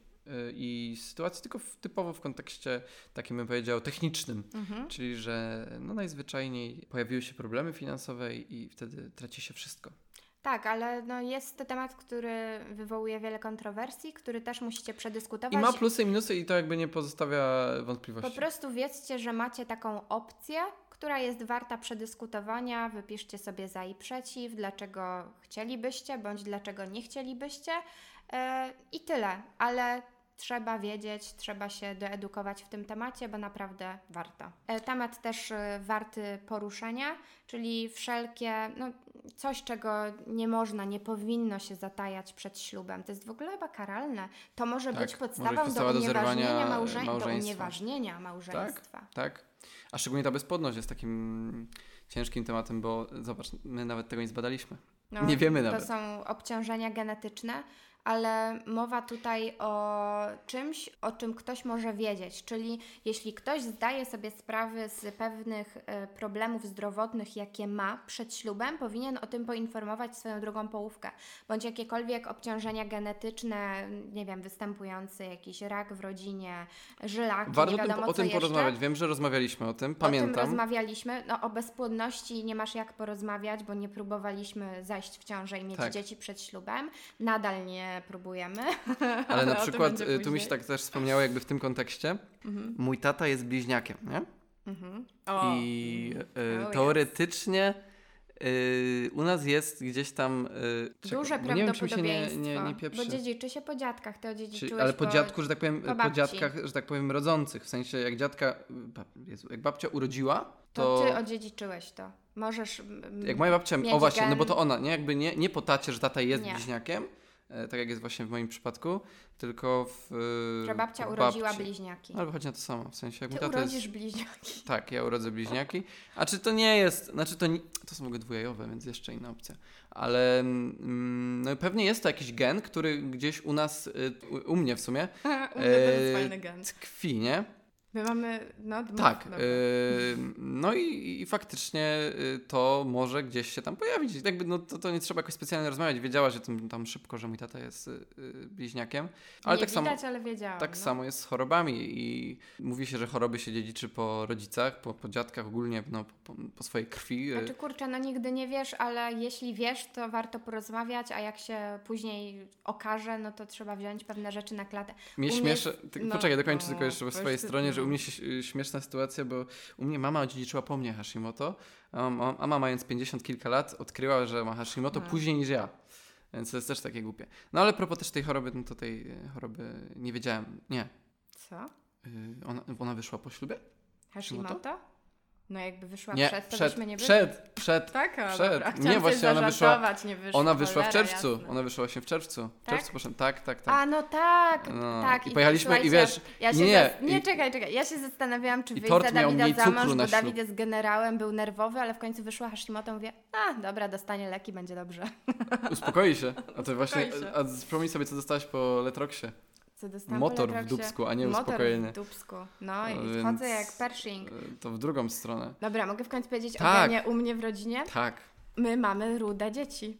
i sytuacji, tylko typowo w kontekście takim, bym powiedział, technicznym. Mhm. Czyli, że najzwyczajniej pojawiły się problemy finansowe i wtedy traci się wszystko. Tak, ale jest to temat, który wywołuje wiele kontrowersji, który też musicie przedyskutować. I ma plusy i minusy i to jakby nie pozostawia wątpliwości. Po prostu wiedzcie, że macie taką opcję, która jest warta przedyskutowania. Wypiszcie sobie za i przeciw, dlaczego chcielibyście, bądź dlaczego nie chcielibyście. I tyle, ale trzeba wiedzieć, trzeba się doedukować w tym temacie, bo naprawdę warto. Temat też warty poruszenia, czyli wszelkie, coś, czego nie można, nie powinno się zatajać przed ślubem. To jest w ogóle chyba karalne. To może być podstawą do unieważnienia małżeństwa. Tak. A szczególnie ta bezpłodność jest takim ciężkim tematem, bo zobacz, my nawet tego nie zbadaliśmy. Nie wiemy nawet. To są obciążenia genetyczne, ale mowa tutaj o czymś, o czym ktoś może wiedzieć. Czyli jeśli ktoś zdaje sobie sprawę z pewnych problemów zdrowotnych, jakie ma przed ślubem, powinien o tym poinformować swoją drugą połówkę. Bądź jakiekolwiek obciążenia genetyczne, nie wiem, występujący jakiś rak w rodzinie, żylaki, warto nie wiadomo o tym porozmawiać. Wiem, że rozmawialiśmy o tym, pamiętam. O tym rozmawialiśmy. O bezpłodności nie masz jak porozmawiać, bo nie próbowaliśmy zajść w ciążę i mieć dzieci przed ślubem. Nadal nie próbujemy. Ale na przykład, tu mi się tak też wspomniało jakby w tym kontekście, mój tata jest bliźniakiem, nie? Mhm. I teoretycznie u nas jest gdzieś tam... duże prawdopodobieństwo, bo dziedziczy się po dziadkach. Ty odziedziczyłeś po dziadkach, że tak powiem, rodzących. W sensie jak jak babcia urodziła, to ty odziedziczyłeś to. Możesz... Jak moja babcia... O właśnie, bo to ona, nie? Jakby nie po tacie, że tata jest bliźniakiem, tak jak jest właśnie w moim przypadku, tylko w że babcia urodziła bliźniaki. Albo chodzi na to samo, w sensie jak mój tata urodzisz bliźniaki. Tak, ja urodzę bliźniaki. A czy to nie jest, to są w ogóle dwujajowe, więc jeszcze inna opcja. Ale pewnie jest to jakiś gen, który gdzieś u nas, u mnie w sumie, tkwi, nie? My mamy tak, i faktycznie to może gdzieś się tam pojawić. Jakby, to nie trzeba jakoś specjalnie rozmawiać. Wiedziałaś o tym tam szybko, że mój tata jest bliźniakiem. Ale nie tak widać, ale wiedziałam. Tak samo jest z chorobami i mówi się, że choroby się dziedziczy po rodzicach, po dziadkach ogólnie, po swojej krwi. Znaczy kurczę, nigdy nie wiesz, ale jeśli wiesz, to warto porozmawiać, a jak się później okaże, to trzeba wziąć pewne rzeczy na klatę. Mnie śmieszy... Poczekaj, dokończę tylko jeszcze po swojej stronie, że u mnie się śmieszna sytuacja, bo u mnie mama odziedziczyła po mnie Hashimoto, a mama mając 50 kilka lat odkryła, że ma Hashimoto później niż ja. Więc to jest też takie głupie. Ale propos też tej choroby, to tej choroby nie wiedziałem. Nie. Co? Ona wyszła po ślubie? Hashimoto? Jakby wyszła przed. Tak, dobra. Nie, właśnie ona wyszła w czerwcu. Jasne. Ona wyszła się w czerwcu. Tak? Tak. A tak. I pojechaliśmy i wiesz... czekaj. Ja się zastanawiałam, czy wyjść za Dawida za mąż, bo Dawid jest generałem, był nerwowy, ale w końcu wyszła Hashimoto, mówię, dobra, dostanie leki, będzie dobrze. Uspokoi się. A to właśnie... A przypomnij sobie, co dostałaś po Letroksie. Motor w dupsku, a nie uspokojenie. Motor w dupsku. I wchodzę jak Pershing. To w drugą stronę. Dobra, mogę w końcu powiedzieć o mnie, u mnie w rodzinie? Tak. My mamy rude dzieci.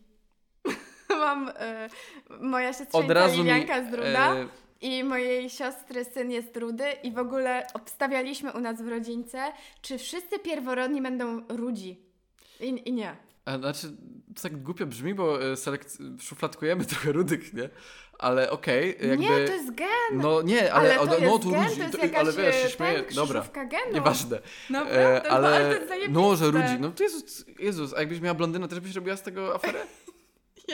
Moja siostrzeńca Lilianka jest ruda i mojej siostry syn jest rudy i w ogóle obstawialiśmy u nas w rodzince, czy wszyscy pierworodni będą rudzi. I nie. Znaczy, to tak głupio brzmi, bo szufladkujemy trochę rudych, nie? Ale okej, jakby... Nie, to jest gen! No nie, ale wiesz, się śmieję. Dobra, genu. Nieważne. Naprawdę, ale to jest no, że rudzi. No to Jezus, a jakbyś miała blondynę, też byś robiła z tego aferę?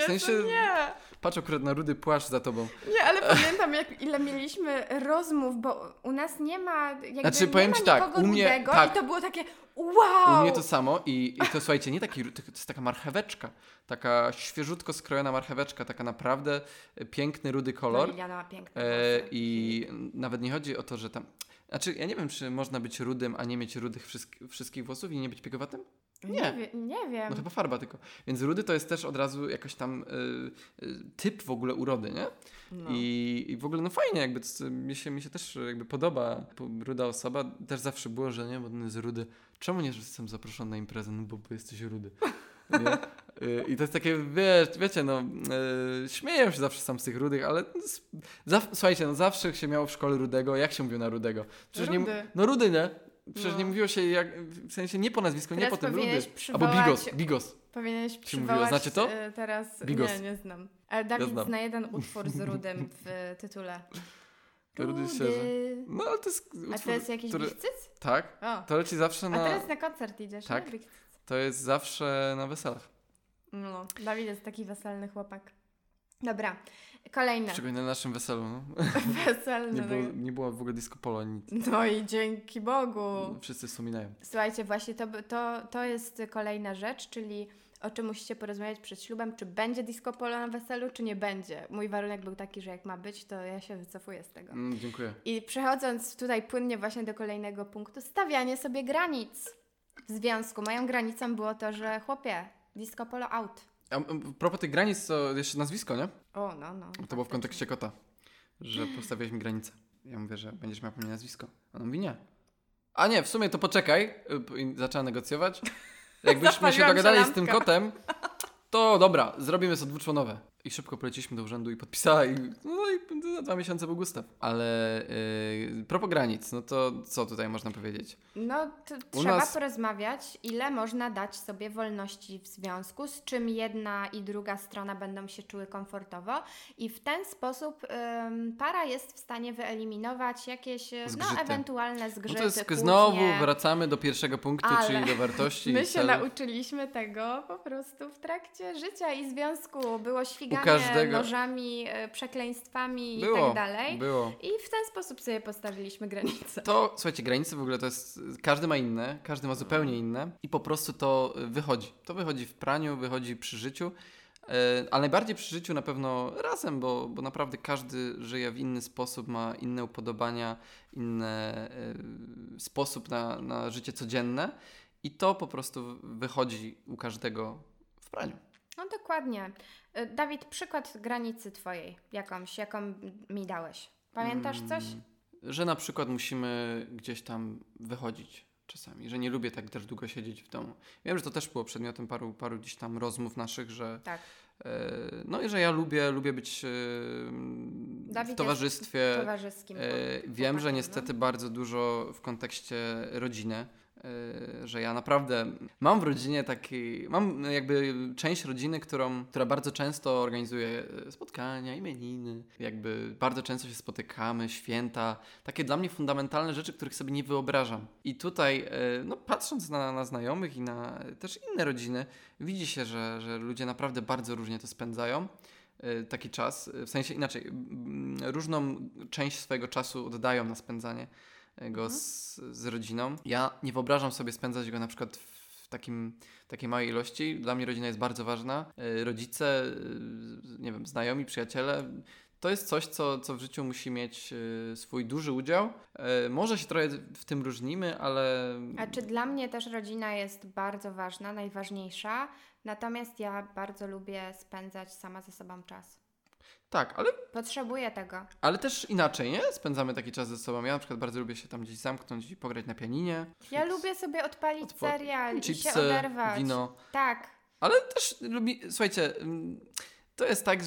W sensie, nie. Patrz akurat na rudy płaszcz za tobą. Nie, ale pamiętam, ile mieliśmy rozmów, bo u nas nie ma jakby znaczy, powiem ci tak, u mnie, rudego tak. I to było takie wow! U mnie to samo i to słuchajcie, nie taki, to jest taka marcheweczka, taka świeżutko skrojona marcheweczka, taka naprawdę piękny, rudy kolor. Liliana ma piękne włosy. I nawet nie chodzi o to, że tam... Znaczy, ja nie wiem, czy można być rudym, a nie mieć rudych wszystkich włosów i nie być piegowatym? Nie wiem. No chyba farba tylko. Więc rudy to jest też od razu jakoś tam typ w ogóle urody, nie? No. I w ogóle no fajnie jakby, mi się też jakby podoba ruda osoba. Też zawsze było, że nie, bo ten jest rudy. Czemu nie jestem zaproszony na imprezę? No bo jesteś rudy. Nie? I to jest takie, wiecie, no śmieję się zawsze sam z tych rudych, ale słuchajcie, no zawsze się miało w szkole rudego. Jak się mówił na rudego? Przecież rudy. No rudy, nie? Przecież nie mówiło się, w sensie nie po nazwisku, teraz nie po tym rudy, albo Bigos. Powinieneś przywołać. Znacie to? Teraz Bigos. Nie znam. Ale Dawid zna jeden utwór z rudym w tytule. Rudy się, że... No ale to jest utwór, a to jest jakiś Bigcyc? Tak. O. To leci zawsze na... A teraz na koncert idziesz, tak. Nie? To jest zawsze na weselach. No, Dawid jest taki weselny chłopak. Dobra, kolejne. Szczególnie na naszym weselu. No. Weselne. Nie było w ogóle disco polo ani nic. No i dzięki Bogu. Wszyscy wspominają. Słuchajcie, właśnie to jest kolejna rzecz, czyli o czym musicie porozmawiać przed ślubem, czy będzie disco polo na weselu, czy nie będzie. Mój warunek był taki, że jak ma być, to ja się wycofuję z tego. Dziękuję. I przechodząc tutaj płynnie właśnie do kolejnego punktu, stawianie sobie granic w związku. Moją granicą było to, że chłopie, disco polo out. A propos tych granic, to jeszcze nazwisko, nie? O, no. To było w kontekście kota, że postawiłeś mi granicę. Ja mówię, że będziesz miał po mnie nazwisko. A on mówi nie. A nie, w sumie to poczekaj. I zaczęła negocjować. Jakbyśmy się dogadali z tym kotem, to dobra, zrobimy to dwuczłonowe. I szybko poleciliśmy do urzędu i podpisała. I za 2 miesiące był Gustaw. Ale propos granic, no to co tutaj można powiedzieć? No to trzeba porozmawiać, ile można dać sobie wolności w związku, z czym jedna i druga strona będą się czuły komfortowo. I w ten sposób para jest w stanie wyeliminować jakieś zgrzyty. No ewentualne zgrzyty. No to jest, znowu wracamy do pierwszego punktu, czyli do wartości. My się nauczyliśmy tego po prostu w trakcie życia i związku. Było świgane. Nożami, przekleństwami i tak dalej. Było. I w ten sposób sobie postawiliśmy granice. To, słuchajcie, granice w ogóle to jest... Każdy ma inne, każdy ma zupełnie inne i po prostu to wychodzi. To wychodzi w praniu, wychodzi przy życiu, ale najbardziej przy życiu na pewno razem, bo naprawdę każdy żyje w inny sposób, ma inne upodobania, inny sposób na życie codzienne i to po prostu wychodzi u każdego w praniu. No dokładnie. Dawid, przykład granicy twojej jaką mi dałeś. Pamiętasz coś? Że na przykład musimy gdzieś tam wychodzić czasami, że nie lubię tak też długo siedzieć w domu. Wiem, że to też było przedmiotem paru gdzieś tam rozmów naszych, że tak. No i że ja lubię być w towarzystwie. Towarzyskim. Wiem, że niestety bardzo dużo w kontekście rodziny. Że ja naprawdę mam w rodzinie mam jakby część rodziny, która bardzo często organizuje spotkania, imieniny, jakby bardzo często się spotykamy, święta, takie dla mnie fundamentalne rzeczy, których sobie nie wyobrażam. I tutaj, no patrząc na znajomych i na też inne rodziny, widzi się, że ludzie naprawdę bardzo różnie to spędzają. Taki czas, w sensie inaczej, różną część swojego czasu oddają na spędzanie go z rodziną. Ja nie wyobrażam sobie spędzać go na przykład w takiej małej ilości. Dla mnie rodzina jest bardzo ważna. Rodzice, nie wiem, znajomi, przyjaciele. To jest coś, co w życiu musi mieć swój duży udział. Może się trochę w tym różnimy, ale... A czy dla mnie też rodzina jest bardzo ważna, najważniejsza? Natomiast ja bardzo lubię spędzać sama ze sobą czas. Tak, ale... Potrzebuję tego. Ale też inaczej, nie? Spędzamy taki czas ze sobą. Ja na przykład bardzo lubię się tam gdzieś zamknąć i pograć na pianinie. Ja lubię sobie odpalić serial, chipsy, i się oderwać. Wino. Tak. Ale też słuchajcie, to jest tak,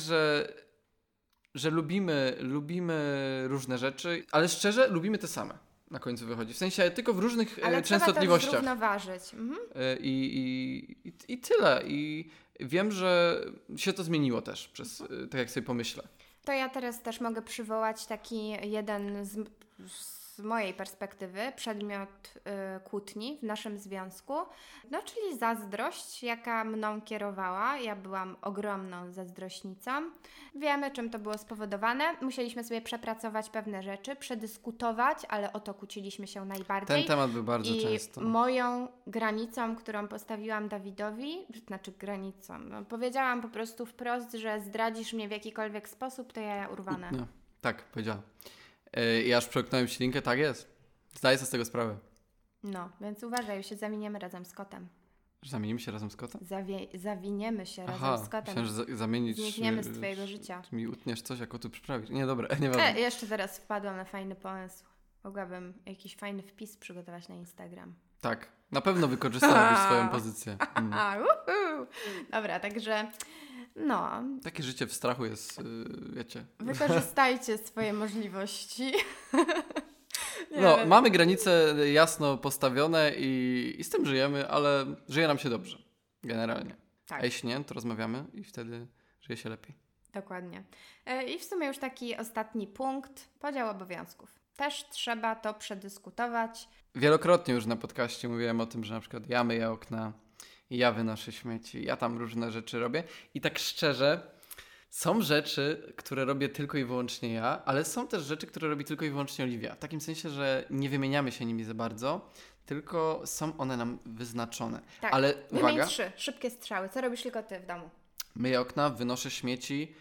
że lubimy różne rzeczy, ale szczerze lubimy te same. na końcu wychodzi. W sensie tylko w różnych częstotliwościach. Ale trzeba to zrównoważyć. Mhm. I tyle. I wiem, że się to zmieniło też, przez, mhm. tak jak sobie pomyślę. To ja teraz też mogę przywołać taki jeden z mojej perspektywy przedmiot kłótni w naszym związku, no czyli zazdrość, jaka mną kierowała. Ja byłam ogromną zazdrośnicą. Wiemy, czym to było spowodowane. Musieliśmy sobie przepracować pewne rzeczy, przedyskutować, ale o to kłóciliśmy się najbardziej. Ten temat był bardzo często. I moją granicą, którą postawiłam Dawidowi, znaczy granicą, no, powiedziałam po prostu wprost, że zdradzisz mnie w jakikolwiek sposób, to ja urwana. No, tak, powiedziałam. I aż przełknąłem ślinkę, tak jest. Zdaję sobie z tego sprawę. No, więc uważaj, się zamieniamy razem z kotem. Zamienimy się razem z kotem? Zawiniemy się razem z kotem. Musiałem zamienić... Znikniemy z twojego życia. Ty mi utniesz coś, jako tu przyprawisz. Nie, dobra, nie ważne. Jeszcze teraz wpadłam na fajny pomysł. Mogłabym jakiś fajny wpis przygotować na Instagram. Tak, na pewno wykorzystałabyś swoją pozycję. Dobra, także... No. Takie życie w strachu jest, wiecie. Wykorzystajcie swoje możliwości. Mamy granice jasno postawione i z tym żyjemy, ale żyje nam się dobrze. Generalnie. Tak. A jeśli nie, to rozmawiamy i wtedy żyje się lepiej. Dokładnie. I w sumie już taki ostatni punkt. Podział obowiązków. Też trzeba to przedyskutować. Wielokrotnie już na podcaście mówiłem o tym, że na przykład ja myję okna, ja wynoszę śmieci, ja tam różne rzeczy robię. I tak szczerze, są rzeczy, które robię tylko i wyłącznie ja, ale są też rzeczy, które robi tylko i wyłącznie Oliwia. W takim sensie, że nie wymieniamy się nimi za bardzo, tylko są one nam wyznaczone. Tak, ale uwaga, wymień 3 szybkie strzały. Co robisz tylko ty w domu? Myję okna, wynoszę śmieci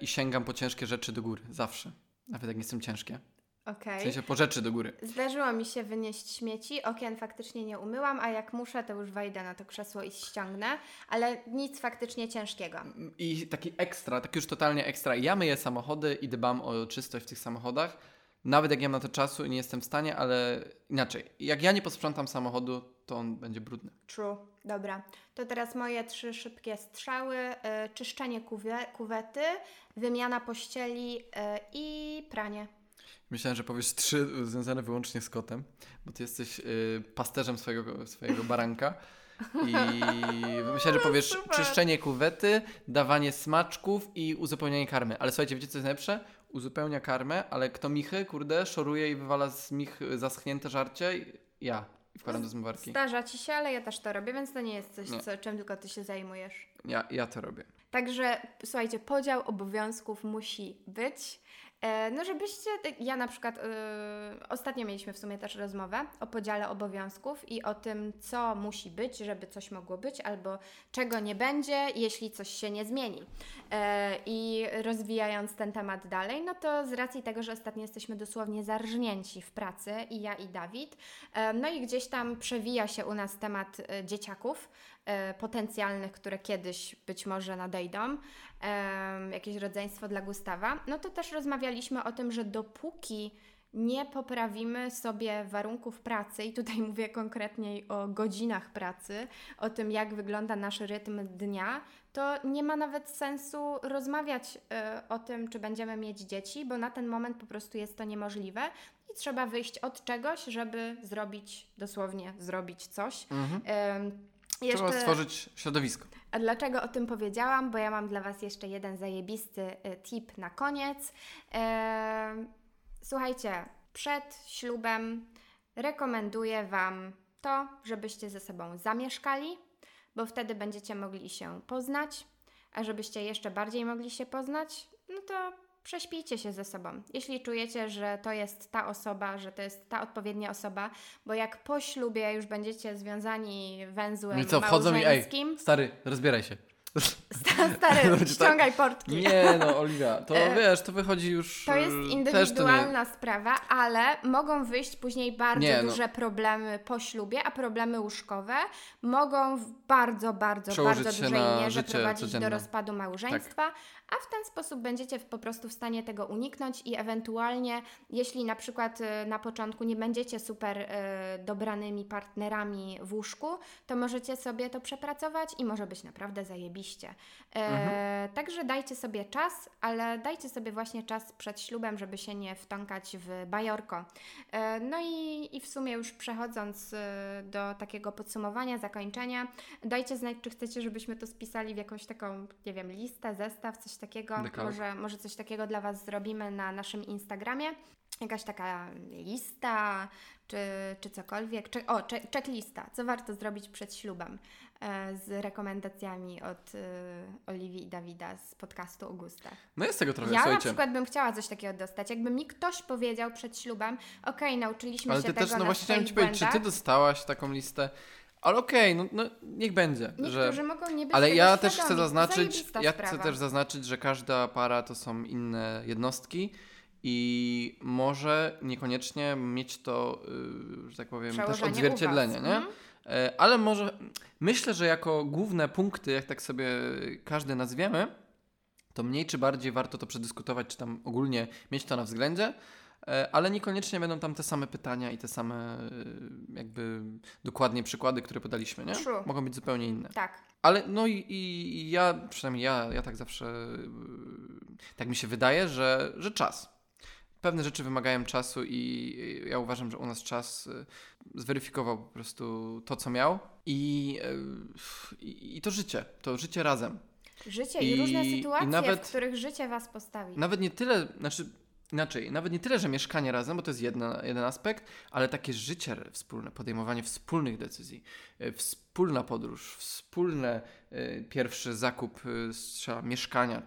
i sięgam po ciężkie rzeczy do góry. Zawsze. Nawet jak nie są ciężkie. Okay. W sensie po rzeczy do góry. Zdarzyło mi się wynieść śmieci, okien faktycznie nie umyłam, a jak muszę, to już wejdę na to krzesło i ściągnę, ale nic faktycznie ciężkiego. I taki ekstra, tak już totalnie ekstra. Ja myję samochody i dbam o czystość w tych samochodach, nawet jak nie mam na to czasu i nie jestem w stanie, ale inaczej. Jak ja nie posprzątam samochodu, to on będzie brudny. True. Dobra. To teraz moje 3 szybkie strzały. Czyszczenie kuwety, wymiana pościeli i pranie. Myślałem, że powiesz 3 związane wyłącznie z kotem, bo ty jesteś pasterzem swojego baranka i myślałem, że powiesz czyszczenie kuwety, dawanie smaczków i uzupełnianie karmy. Ale słuchajcie, wiecie co jest najlepsze? Uzupełnia karmę, ale kto michy, szoruje i wywala z mich zaschnięte żarcie? Ja. I wkładam do zmywarki. Zdarza ci się, ale ja też to robię, więc to nie jest coś, czym tylko ty się zajmujesz. Ja to robię. Także, słuchajcie, podział obowiązków musi być. No żebyście, ja na przykład ostatnio mieliśmy w sumie też rozmowę o podziale obowiązków i o tym, co musi być, żeby coś mogło być, albo czego nie będzie, jeśli coś się nie zmieni. I rozwijając ten temat dalej, no to z racji tego, że ostatnio jesteśmy dosłownie zarżnięci w pracy, i ja, i Dawid, no i gdzieś tam przewija się u nas temat dzieciaków, potencjalnych, które kiedyś być może nadejdą, jakieś rodzeństwo dla Gustawa, no to też rozmawialiśmy o tym, że dopóki nie poprawimy sobie warunków pracy, i tutaj mówię konkretniej o godzinach pracy, o tym, jak wygląda nasz rytm dnia, to nie ma nawet sensu rozmawiać o tym, czy będziemy mieć dzieci, bo na ten moment po prostu jest to niemożliwe i trzeba wyjść od czegoś, żeby zrobić coś. Mhm. Trzeba stworzyć środowisko. A dlaczego o tym powiedziałam? Bo ja mam dla Was jeszcze jeden zajebisty tip na koniec. Słuchajcie, przed ślubem rekomenduję Wam to, żebyście ze sobą zamieszkali, bo wtedy będziecie mogli się poznać, a żebyście jeszcze bardziej mogli się poznać, no to prześpijcie się ze sobą. Jeśli czujecie, że to jest ta osoba, że to jest ta odpowiednia osoba, bo jak po ślubie już będziecie związani węzłem małżeńskim... Ej, stary, rozbieraj się. Stary, ściągaj portki. Nie no, Oliwia, to wiesz, to wychodzi już... To jest indywidualna sprawa, ale mogą wyjść później bardzo duże problemy po ślubie, a problemy łóżkowe mogą w bardzo, bardzo, przełożyć bardzo dużej mierze prowadzić do rozpadu małżeństwa, tak. A w ten sposób będziecie po prostu w stanie tego uniknąć i ewentualnie, jeśli na przykład na początku nie będziecie super dobranymi partnerami w łóżku, to możecie sobie to przepracować i może być naprawdę zajebiście. osobiście. Także dajcie sobie czas, ale dajcie sobie właśnie czas przed ślubem, żeby się nie wtąkać w bajorko. No i w sumie już przechodząc do takiego podsumowania, zakończenia, dajcie znać, czy chcecie, żebyśmy to spisali w jakąś taką, nie wiem, listę, zestaw, coś takiego. Może coś takiego dla Was zrobimy na naszym Instagramie. Jakaś taka lista, czy cokolwiek. Checklista, co warto zrobić przed ślubem, z rekomendacjami od Oliwii i Dawida z podcastu o gustach. No jest tego trochę, słuchajcie. Na przykład bym chciała coś takiego dostać. Jakby mi ktoś powiedział przed ślubem, okej, nauczyliśmy się tego na swoich błędach. Ale ty też, no właśnie chciałem Ci powiedzieć, czy Ty dostałaś taką listę? Ale okej, niech będzie. Niektórzy mogą nie być. Ale ja też chcę zaznaczyć, że każda para to są inne jednostki. I może niekoniecznie mieć to, że tak powiem, też odzwierciedlenie, nie? Ale może, myślę, że jako główne punkty, jak tak sobie każdy nazwiemy, to mniej czy bardziej warto to przedyskutować, czy tam ogólnie mieć to na względzie, ale niekoniecznie będą tam te same pytania i te same jakby dokładnie przykłady, które podaliśmy, nie? True. Mogą być zupełnie inne. Tak. Ale no i ja, przynajmniej ja tak zawsze, tak mi się wydaje, że czas. Pewne rzeczy wymagają czasu i ja uważam, że u nas czas zweryfikował po prostu to, co miał i to życie razem. Życie i różne sytuacje, nawet, w których życie Was postawi. Nawet nie tyle, że mieszkanie razem, bo to jest jeden aspekt, ale takie życie wspólne, podejmowanie wspólnych decyzji, wspólna podróż, wspólny pierwszy zakup mieszkania,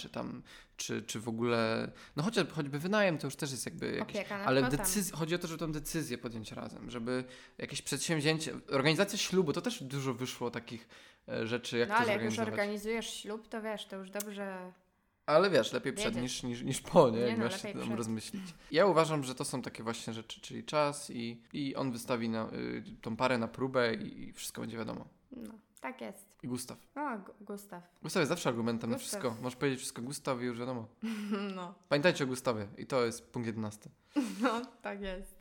czy w ogóle, no choćby wynajem, to już też jest jakby jakiś, ale chodzi o to, żeby tą decyzję podjąć razem, żeby jakieś przedsięwzięcie, organizacja ślubu, to też dużo wyszło takich rzeczy, jak to zorganizować. No ale jak już organizujesz ślub, to wiesz, to już dobrze... Ale wiesz, lepiej przed niż po, nie? Jak masz się tam rozmyślić. Ja uważam, że to są takie właśnie rzeczy, czyli czas i on wystawi tą parę na próbę i wszystko będzie wiadomo. No, tak jest. I Gustaw. Gustaw jest zawsze argumentem na wszystko. Możesz powiedzieć wszystko Gustaw i już wiadomo. No. Pamiętajcie o Gustawie i to jest punkt 11. No, tak jest.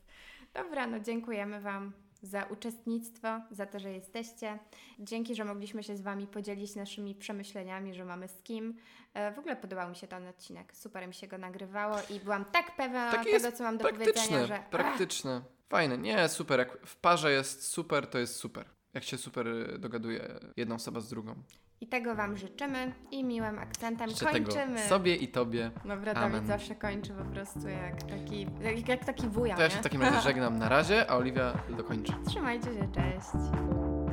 Dobra, no dziękujemy Wam za uczestnictwo, za to, że jesteście. Dzięki, że mogliśmy się z Wami podzielić naszymi przemyśleniami, że mamy z kim. W ogóle podobał mi się ten odcinek. Super mi się go nagrywało i byłam tak pewna tego, co mam do powiedzenia, że... Praktyczne. Fajne. Nie, super. Jak w parze jest super, to jest super. Jak się super dogaduje jedna osoba z drugą. I tego Wam życzymy i miłym akcentem kończymy. Tego sobie i Tobie. Dobra, Dawid zawsze kończy po prostu jak taki wuja. To ja się w takim razie żegnam na razie, a Oliwia dokończy. Trzymajcie się, cześć.